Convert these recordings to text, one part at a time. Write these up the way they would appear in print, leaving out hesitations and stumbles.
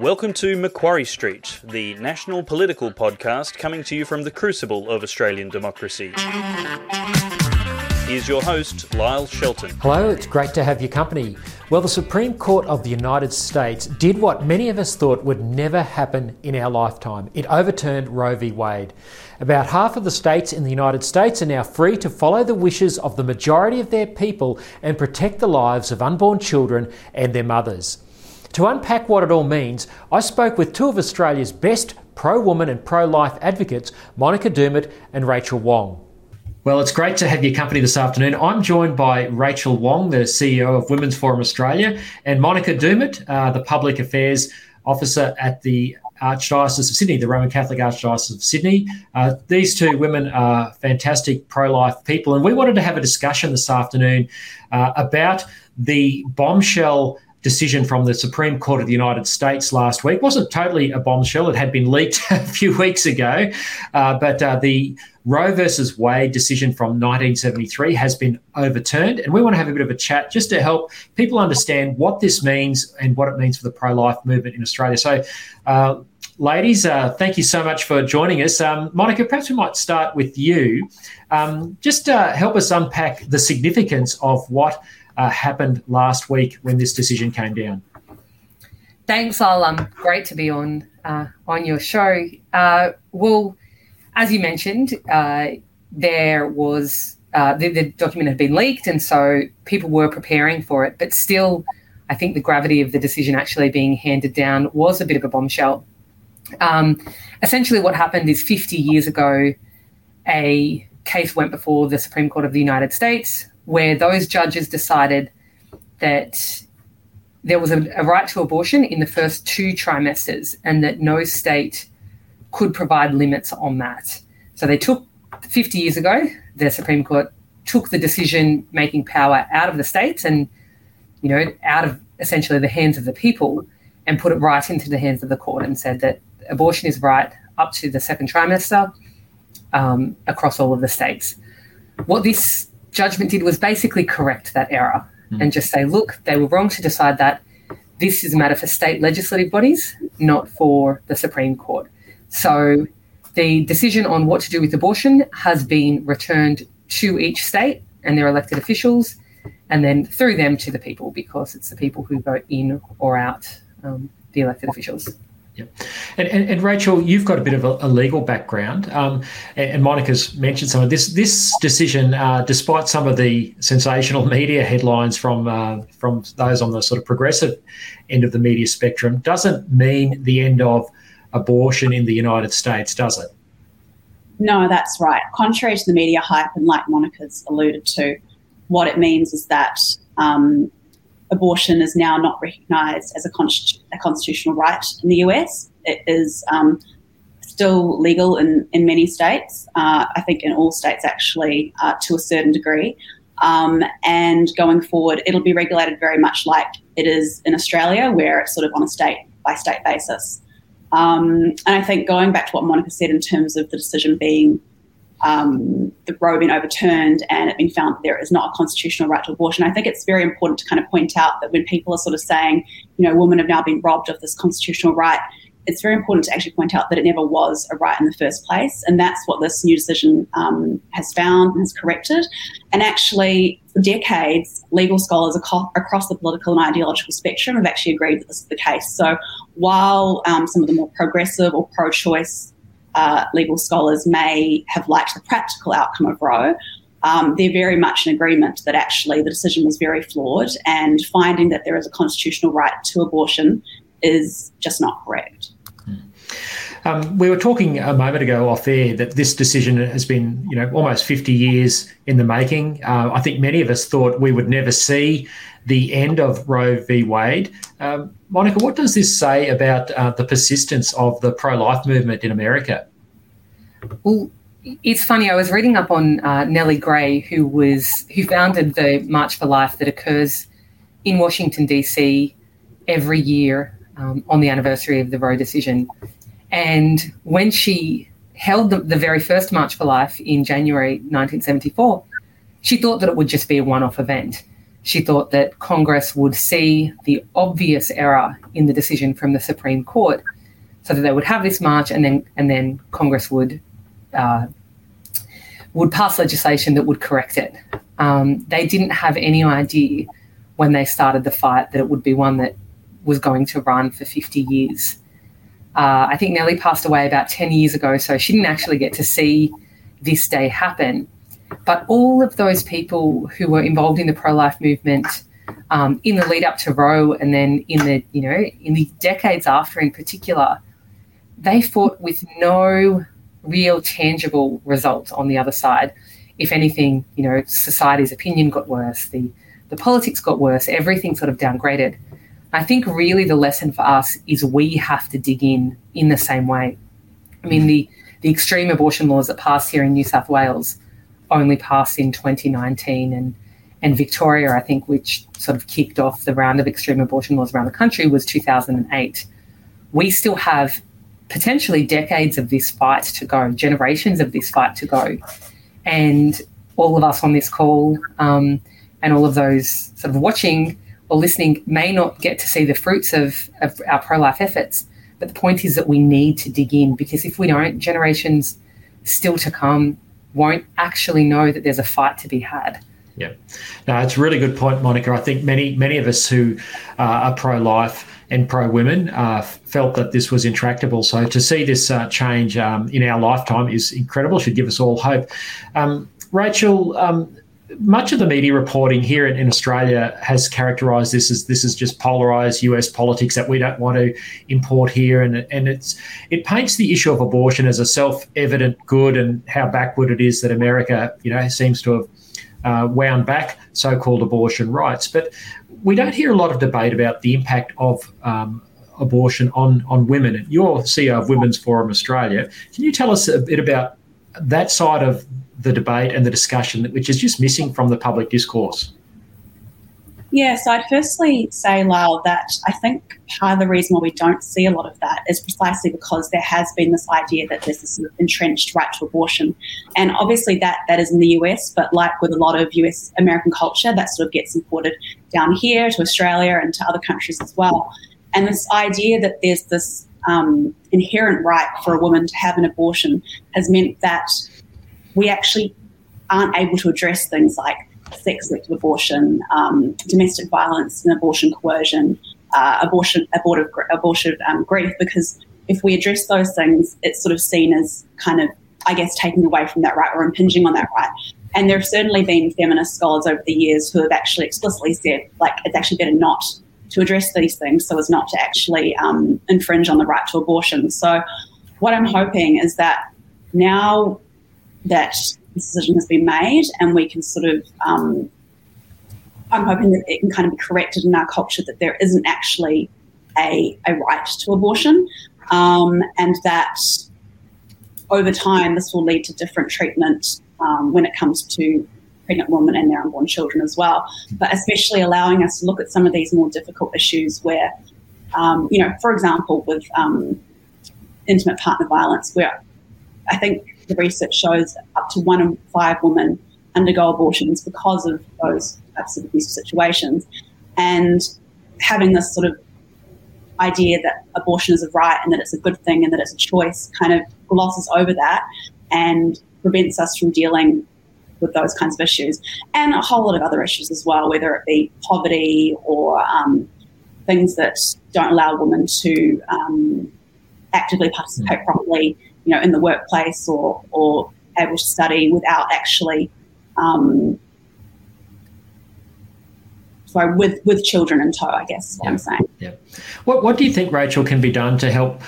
Welcome to Macquarie Street, the national political podcast coming to you from the crucible of Australian democracy. Here's your host, Lyle Shelton. Hello, it's great to have your company. Well, the Supreme Court of the United States did what many of us thought would never happen in our lifetime. It overturned Roe v. Wade. About half of the states in the United States are now free to follow the wishes of the majority of their people and protect the lives of unborn children and their mothers. To unpack what it all means, I spoke with two of Australia's best pro-woman and pro-life advocates, Monica Doumit and Rachel Wong. Well, it's great to have your company this afternoon. I'm joined by Rachel Wong, the CEO of Women's Forum Australia, and Monica Doumit, the Public Affairs Officer at the Archdiocese of Sydney, the Roman Catholic Archdiocese of Sydney. These two women are fantastic pro-life people, and we wanted to have a discussion this afternoon about the bombshell decision from the Supreme Court of the United States last week. It wasn't totally a bombshell. It had been leaked a few weeks ago, but the Roe versus Wade decision from 1973 has been overturned, and we want to have a bit of a chat just to help people understand what this means and what it means for the pro-life movement in Australia. So, ladies, thank you so much for joining us. Monica, perhaps we might start with you. Just help us unpack the significance of what happened last week when this decision came down. Thanks, Lyle. Great to be on your show. Well, as you mentioned, there was the document had been leaked, and so people were preparing for it. But still, I think the gravity of the decision actually being handed down was a bit of a bombshell. Essentially, what happened is 50 years ago, a case went before the Supreme Court of the United States, where those judges decided that there was a right to abortion in the first two trimesters and that no state could provide limits on that. So they took, 50 years ago, the Supreme Court took the decision-making power out of the states and, you know, out of essentially the hands of the people and put it right into the hands of the court and said that abortion is right up to the second trimester across all of the states. What this judgment did was basically correct that error and just say, look, they were wrong to decide that. This is a matter for state legislative bodies, not for the Supreme Court. So the decision on what to do with abortion has been returned to each state and their elected officials, and then through them to the people, because it's the people who vote in or out the elected officials. Yeah. And Rachel, you've got a bit of a legal background, and Monica's mentioned some of this. This decision, despite some of the sensational media headlines from those on the sort of progressive end of the media spectrum, doesn't mean the end of abortion in the United States, does it? No, that's right. Contrary to the media hype, and like Monica's alluded to, what it means is that abortion is now not recognised as a constitutional right in the US. It is still legal in many states, I think in all states actually to a certain degree. And going forward, it'll be regulated very much like it is in Australia, where it's sort of on a state-by-state basis. And I think going back to what Monica said in terms of the decision being the Roe being overturned and it being found that there is not a constitutional right to abortion, I think it's very important to kind of point out that when people are sort of saying, you know, women have now been robbed of this constitutional right, it's very important to actually point out that it never was a right in the first place. And that's what this new decision has found and has corrected. And actually, for decades, legal scholars across the political and ideological spectrum have actually agreed that this is the case. So while some of the more progressive or pro-choice legal scholars may have liked the practical outcome of Roe, they're very much in agreement that actually the decision was very flawed, and finding that there is a constitutional right to abortion is just not correct. We were talking a moment ago off air that this decision has been, you know, almost 50 years in the making. I think many of us thought we would never see the end of Roe v. Wade. Monica, what does this say about the persistence of the pro-life movement in America? Well, it's funny. I was reading up on Nellie Gray, who founded the March for Life that occurs in Washington, D.C. every year on the anniversary of the Roe decision. And when she held the very first March for Life in January 1974, she thought that it would just be a one-off event. She thought that Congress would see the obvious error in the decision from the Supreme Court so that they would have this march and then Congress would pass legislation that would correct it. They didn't have any idea when they started the fight that it would be one that was going to run for 50 years. I think Nellie passed away about 10 years ago, so she didn't actually get to see this day happen. But all of those people who were involved in the pro-life movement in the lead up to Roe and then in the decades after in particular, they fought with no real tangible results on the other side. If anything, society's opinion got worse, the politics got worse, everything sort of downgraded. I think really the lesson for us is we have to dig in the same way. I mean, the extreme abortion laws that passed here in New South Wales only passed in 2019 and Victoria, I think, which sort of kicked off the round of extreme abortion laws around the country was 2008. We still have potentially decades of this fight to go, generations of this fight to go. And all of us on this call and all of those sort of watching or listening may not get to see the fruits of our pro-life efforts. But the point is that we need to dig in, because if we don't, generations still to come won't actually know that there's a fight to be had. Yeah. No, it's a really good point, Monica. I think many of us who are pro-life and pro-women felt that this was intractable. So to see this change in our lifetime is incredible, should give us all hope. Rachel, much of the media reporting here in Australia has characterised this as just polarised US politics that we don't want to import here, and it paints the issue of abortion as a self-evident good and how backward it is that America, seems to have wound back so-called abortion rights. But we don't hear a lot of debate about the impact of abortion on women. You're CEO of Women's Forum Australia. Can you tell us a bit about that side of the debate and the discussion, which is just missing from the public discourse? Yes, I'd firstly say, Lyle, that I think part of the reason why we don't see a lot of that is precisely because there has been this idea that there's this sort of entrenched right to abortion. And obviously that is in the US, but like with a lot of US American culture, that sort of gets imported down here to Australia and to other countries as well. And this idea that there's this inherent right for a woman to have an abortion has meant that we actually aren't able to address things like sex-selective abortion, domestic violence and abortion coercion, abortive grief, because if we address those things, it's sort of seen as kind of, I guess, taking away from that right or impinging on that right. And there have certainly been feminist scholars over the years who have actually explicitly said, like, it's actually better not to address these things so as not to actually infringe on the right to abortion. So what I'm hoping is that now that this decision has been made and we can sort of, I'm hoping that it can kind of be corrected in our culture that there isn't actually a right to abortion, and that over time this will lead to different treatment when it comes to pregnant women and their unborn children as well, but especially allowing us to look at some of these more difficult issues where, for example, with intimate partner violence, where I think the research shows up to 1 in 5 women undergo abortions because of those types of abusive situations. And having this sort of idea that abortion is a right and that it's a good thing and that it's a choice kind of glosses over that and prevents us from dealing with those kinds of issues. And a whole lot of other issues as well, whether it be poverty or things that don't allow women to actively participate properly, in the workplace or able to study without actually, with children in tow, I guess is what I'm saying. Yeah. What do you think, Rachel, can be done to help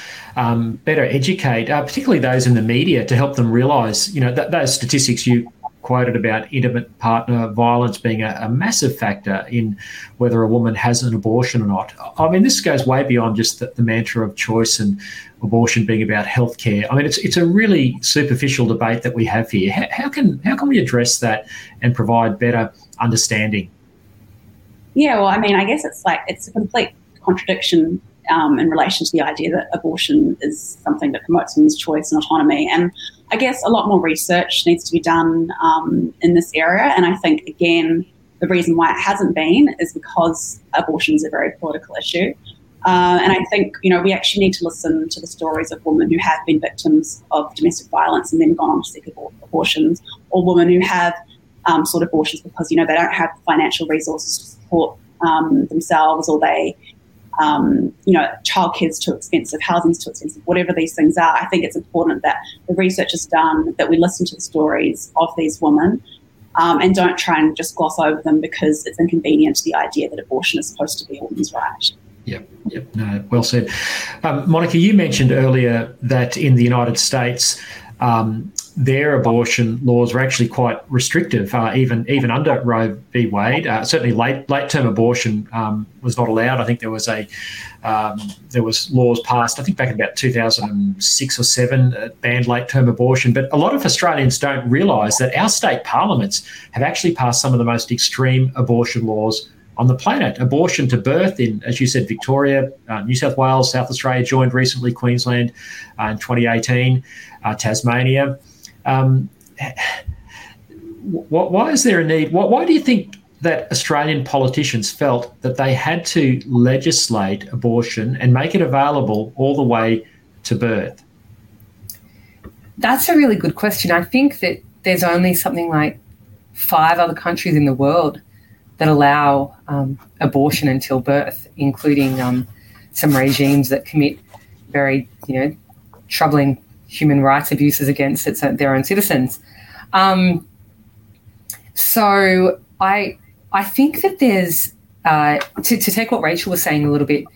better educate, particularly those in the media, to help them realise, that those statistics you quoted about intimate partner violence being a massive factor in whether a woman has an abortion or not. I mean, this goes way beyond just the mantra of choice and abortion being about healthcare. I mean, it's a really superficial debate that we have here. How can we address that and provide better understanding? Yeah, well, I mean, I guess it's a complete contradiction in relation to the idea that abortion is something that promotes women's choice and autonomy. And I guess a lot more research needs to be done in this area. And I think, again, The reason why it hasn't been is because abortion is a very political issue. And I think, you know, we actually need to listen to the stories of women who have been victims of domestic violence and then gone on to seek abortions, or women who have sought abortions because, you know, they don't have the financial resources to support themselves, or they, you know, childcare is too expensive, housing is too expensive, whatever these things are. I think it's important that the research is done, that we listen to the stories of these women, and don't try and just gloss over them because it's inconvenient to the idea that abortion is supposed to be a woman's right. Yep. No, well said. Monica, you mentioned earlier that in the United States, their abortion laws were actually quite restrictive, even under Roe v. Wade. Certainly, late term abortion was not allowed. I think there was laws passed, I think back in about 2006 or 2007, banned late term abortion. But a lot of Australians don't realise that our state parliaments have actually passed some of the most extreme abortion laws on the planet. Abortion to birth in, as you said, Victoria, New South Wales, South Australia, joined recently Queensland in 2018, Tasmania. Why is there a need? Why do you think that Australian politicians felt that they had to legislate abortion and make it available all the way to birth? That's a really good question. I think that there's only something like 5 other countries in the world that allow abortion until birth, including some regimes that commit very, you know, troubling human rights abuses against their own citizens. So I think that there's, to take what Rachel was saying a little bit,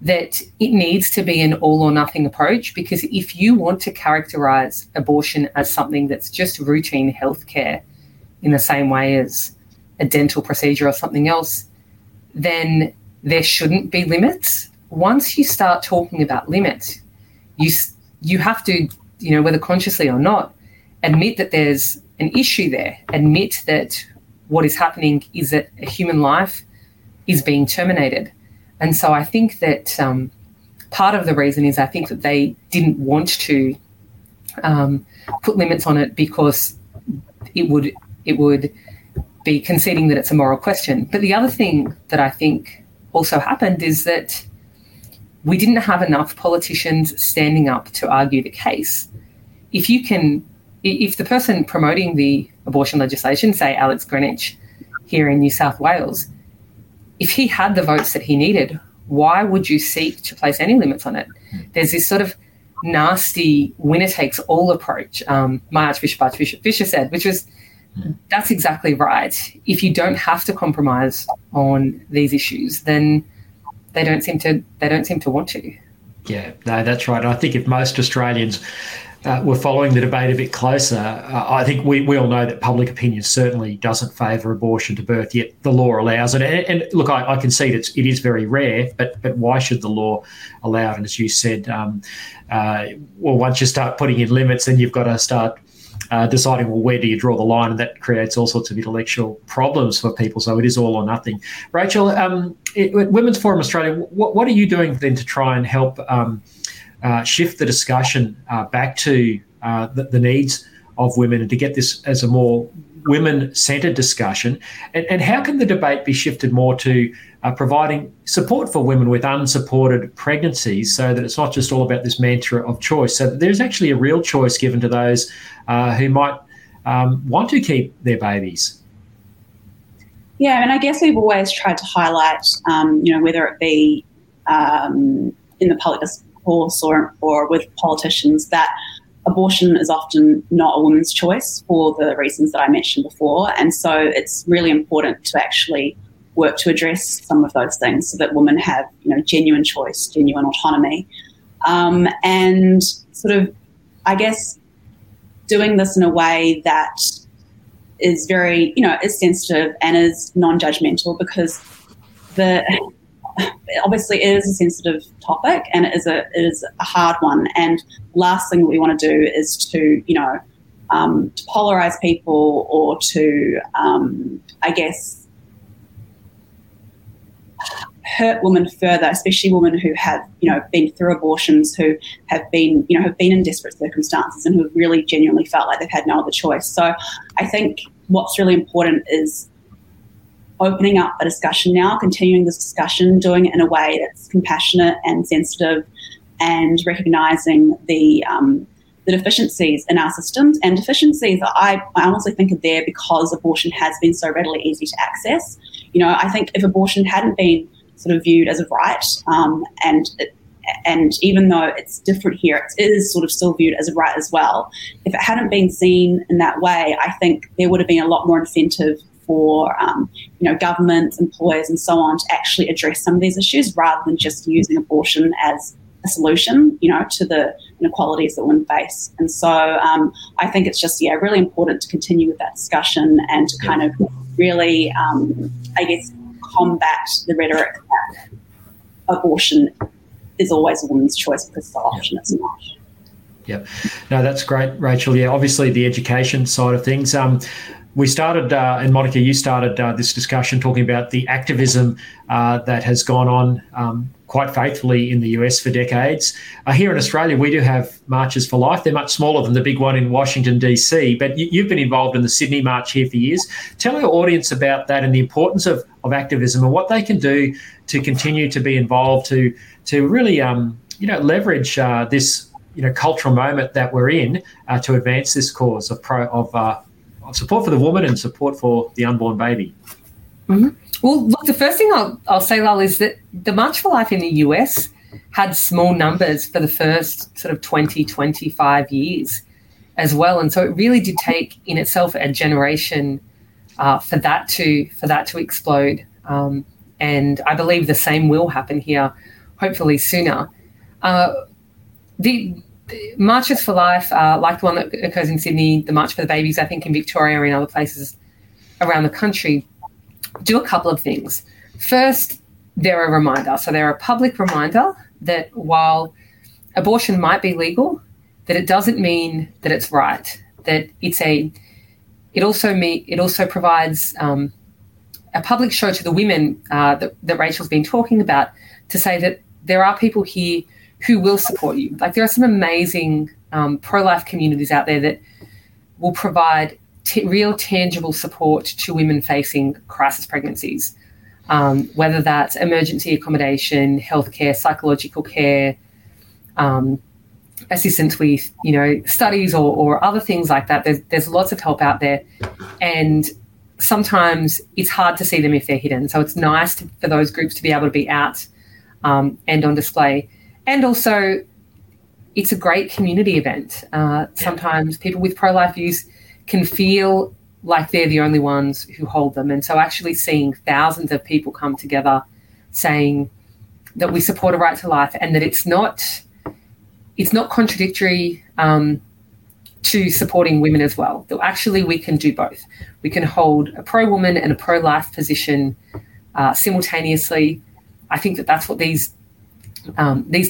that it needs to be an all or nothing approach, because if you want to characterise abortion as something that's just routine healthcare in the same way as a dental procedure or something else, then there shouldn't be limits. Once you start talking about limits, you have to, you know, whether consciously or not, admit that there's an issue there, admit that what is happening is that a human life is being terminated. And so I think that part of the reason is I think that they didn't want to put limits on it because it would be conceding that it's a moral question. But the other thing that I think also happened is that we didn't have enough politicians standing up to argue the case. If the person promoting the abortion legislation, say Alex Greenwich here in New South Wales, if he had the votes that he needed, why would you seek to place any limits on it? There's this sort of nasty winner-takes-all approach, my Archbishop Fisher said, which was, that's exactly right. If you don't have to compromise on these issues, then they don't seem to want to. Yeah, no, that's right. I think if most Australians were following the debate a bit closer, I think we all know that public opinion certainly doesn't favour abortion to birth, yet the law allows it. And look, I concede it is very rare, but why should the law allow it? And as you said, well, once you start putting in limits, then you've got to start deciding, well, where do you draw the line? And that creates all sorts of intellectual problems for people. So it is all or nothing. Rachel, Women's Forum Australia, what are you doing then to try and help shift the discussion back to the needs of women, and to get this as a more women-centred discussion? And how can the debate be shifted more to providing support for women with unsupported pregnancies, so that it's not just all about this mantra of choice, so that there's actually a real choice given to those who might want to keep their babies? Yeah, and I guess we've always tried to highlight, you know, whether it be in the public discourse or with politicians, that abortion is often not a woman's choice for the reasons that I mentioned before. And so it's really important to actually work to address some of those things so that women have, you know, genuine choice, genuine autonomy. And sort of, I guess, doing this in a way that is very, you know, is sensitive and is non-judgmental, because obviously it is a sensitive topic and it is a hard one, and last thing that we want to do is to, you know, to polarize people, or to I guess hurt women further, especially women who have, you know, been through abortions, who have been, you know, in desperate circumstances and who have really genuinely felt like they've had no other choice. So I think what's really important is opening up a discussion now, continuing this discussion, doing it in a way that's compassionate and sensitive and recognising the deficiencies in our systems, and deficiencies that I honestly think are there because abortion has been so readily easy to access. You know, I think if abortion hadn't been sort of viewed as a right, and even though it's different here, it is sort of still viewed as a right as well. If it hadn't been seen in that way, I think there would have been a lot more incentive for governments, employers and so on to actually address some of these issues rather than just using abortion as a solution, you know, to the inequalities that women face. And so I think it's just, really important to continue with that discussion and to kind of really, combat the rhetoric that abortion is always a woman's choice, because so often it's not. Yeah. No, that's great, Rachel. Yeah, obviously the education side of things. We started, and Monica, you started this discussion talking about the activism that has gone on quite faithfully in the US for decades. Here in Australia, we do have Marches for Life. They're much smaller than the big one in Washington, D.C., but you've been involved in the Sydney March here for years. Tell our audience about that and the importance of activism and what they can do to continue to be involved, to really, leverage this, cultural moment that we're in to advance this cause of support for the woman and support for the unborn baby. Mm-hmm. Well, look, the first thing I'll say, Lyle, is that the March for Life in the US had small numbers for the first sort of 20, 25 years as well. And so it really did take in itself a generation for that to explode. And I believe the same will happen here, hopefully sooner. The Marches for Life, like the one that occurs in Sydney, the March for the Babies, I think in Victoria and other places around the country, do a couple of things. First, they're a reminder. So they're a public reminder that while abortion might be legal, that it doesn't mean that it's right, that it also provides a public show to the women that Rachel's been talking about, to say that there are people here who will support you. Like, there are some amazing pro-life communities out there that will provide real tangible support to women facing crisis pregnancies, whether that's emergency accommodation, healthcare, psychological care, assistance with, studies or other things like that. There's lots of help out there, and sometimes it's hard to see them if they're hidden. So it's nice for those groups to be able to be out and on display. And also, it's a great community event. Sometimes people with pro-life views can feel like they're the only ones who hold them. And so actually seeing thousands of people come together saying that we support a right to life, and that it's not contradictory to supporting women as well, that actually we can do both. We can hold a pro-woman and a pro-life position simultaneously. I think that's what these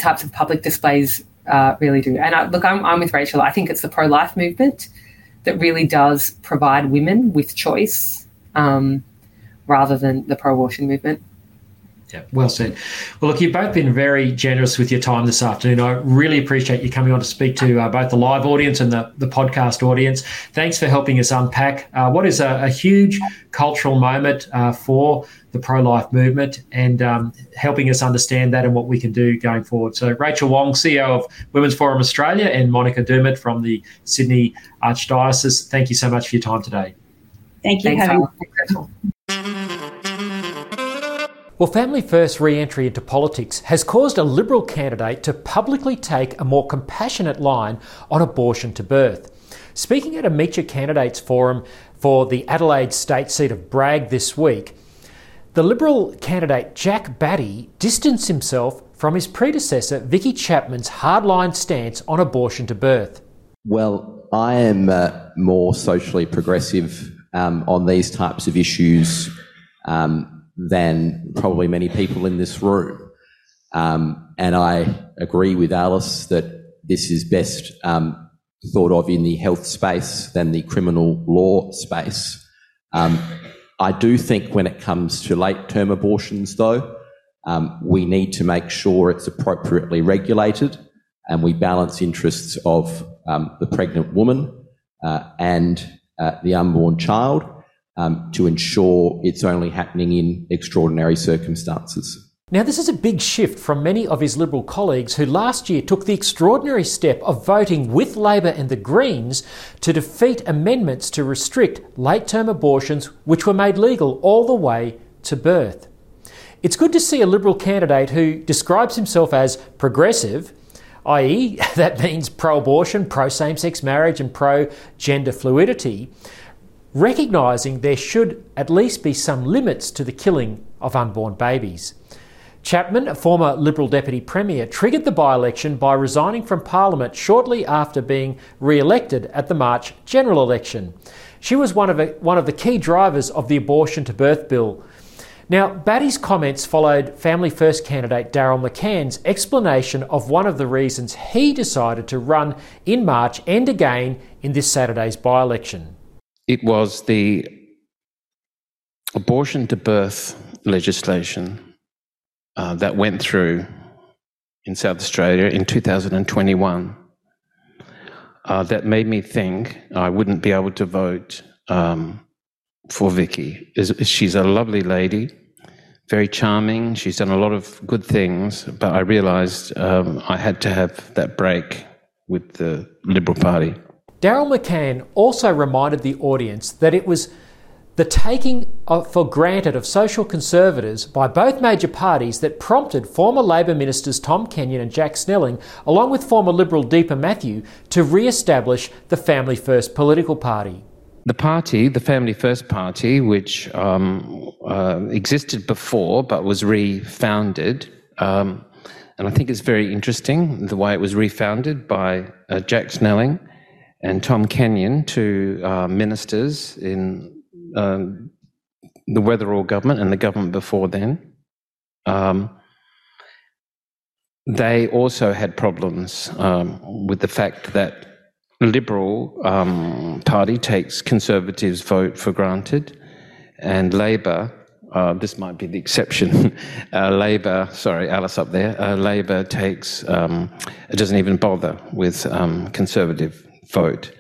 types of public displays really do. And I'm with Rachel. I think it's the pro-life movement that really does provide women with choice rather than the pro-abortion movement. Yeah, well said. Well, look, you've both been very generous with your time this afternoon. I really appreciate you coming on to speak to both the live audience and the podcast audience. Thanks for helping us unpack what is a huge cultural moment for the pro-life movement, and helping us understand that and what we can do going forward. So Rachel Wong, CEO of Women's Forum Australia, and Monica Doumit from the Sydney Archdiocese, thank you so much for your time today. Thank you. Well, Family First's re-entry into politics has caused a Liberal candidate to publicly take a more compassionate line on abortion to birth. Speaking at a Meet Your Candidates forum for the Adelaide state seat of Bragg this week, the Liberal candidate Jack Batty distanced himself from his predecessor Vicky Chapman's hardline stance on abortion to birth. Well, I am more socially progressive on these types of issues than probably many people in this room. And I agree with Alice that this is best thought of in the health space than the criminal law space. I do think when it comes to late-term abortions, though, we need to make sure it's appropriately regulated, and we balance interests of the pregnant woman and the unborn child. to ensure it's only happening in extraordinary circumstances. Now, this is a big shift from many of his Liberal colleagues who last year took the extraordinary step of voting with Labor and the Greens to defeat amendments to restrict late-term abortions, which were made legal all the way to birth. It's good to see a Liberal candidate who describes himself as progressive, i.e. that means pro-abortion, pro-same-sex marriage and pro-gender fluidity, recognising there should at least be some limits to the killing of unborn babies. Chapman, a former Liberal Deputy Premier, triggered the by-election by resigning from Parliament shortly after being re-elected at the March general election. She was one of the key drivers of the abortion to birth bill. Now, Batty's comments followed Family First candidate Daryl McCann's explanation of one of the reasons he decided to run in March and again in this Saturday's by-election. It was the abortion to birth legislation that went through in South Australia in 2021 that made me think I wouldn't be able to vote for Vicky. She's a lovely lady, very charming. She's done a lot of good things, but I realised I had to have that break with the Liberal Party. Daryl McCann also reminded the audience that it was the taking for granted of social conservatives by both major parties that prompted former Labor ministers Tom Kenyon and Jack Snelling, along with former Liberal Deepa Matthew, to re-establish the Family First political party. The party, the Family First party, which existed before but was refounded, and I think it's very interesting the way it was refounded by Jack Snelling and Tom Kenyon, two ministers in the Weatherall government and the government before then. They also had problems with the fact that the Liberal Party takes Conservatives' vote for granted, and Labor, this might be the exception, Labor takes, it doesn't even bother with Conservative vote.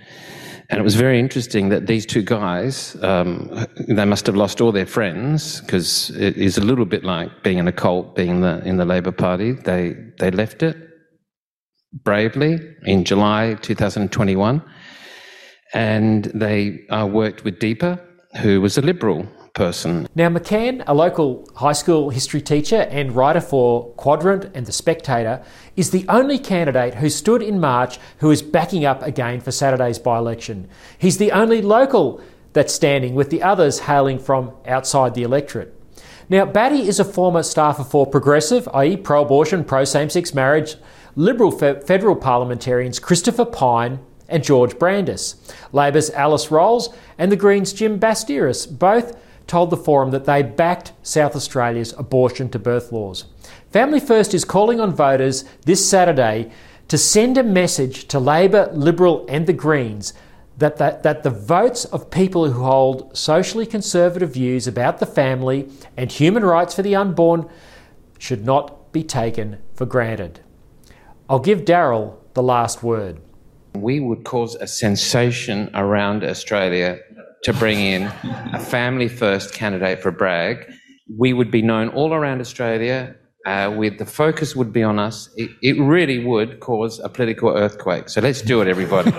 And it was very interesting that these two guys, they must have lost all their friends, because it is a little bit like being in a cult, being in the Labor Party. They left it bravely in July 2021, and they worked with Deepa, who was a Liberal person. Now, McCann, a local high school history teacher and writer for Quadrant and The Spectator, is the only candidate who stood in March who is backing up again for Saturday's by-election. He's the only local that's standing, with the others hailing from outside the electorate. Now, Batty is a former staffer for progressive, i.e. pro-abortion, pro-same-sex marriage, Liberal federal parliamentarians Christopher Pine and George Brandis. Labor's Alice Rolls and the Greens' Jim Bastiris both told the forum that they backed South Australia's abortion to birth laws. Family First is calling on voters this Saturday to send a message to Labor, Liberal and the Greens that the votes of people who hold socially conservative views about the family and human rights for the unborn should not be taken for granted. I'll give Daryl the last word. We would cause a sensation around Australia to bring in a Family First candidate for Bragg. We would be known all around Australia, with the focus would be on us. It really would cause a political earthquake. So let's do it, everybody.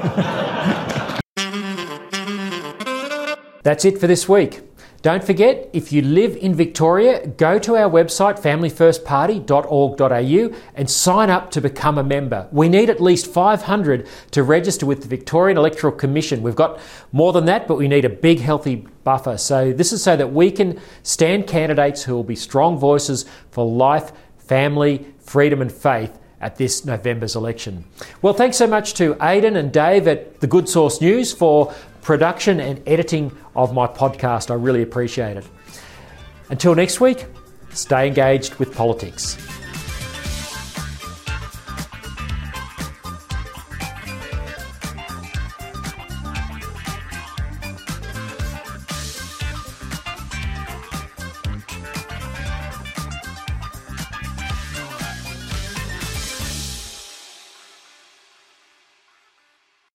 That's it for this week. Don't forget, if you live in Victoria, go to our website familyfirstparty.org.au and sign up to become a member. We need at least 500 to register with the Victorian Electoral Commission. We've got more than that, but we need a big, healthy buffer. So this is so that we can stand candidates who will be strong voices for life, family, freedom and faith at this November's election. Well, thanks so much to Aidan and Dave at The Good Source News for production and editing of my podcast. I really appreciate it. Until next week, stay engaged with politics.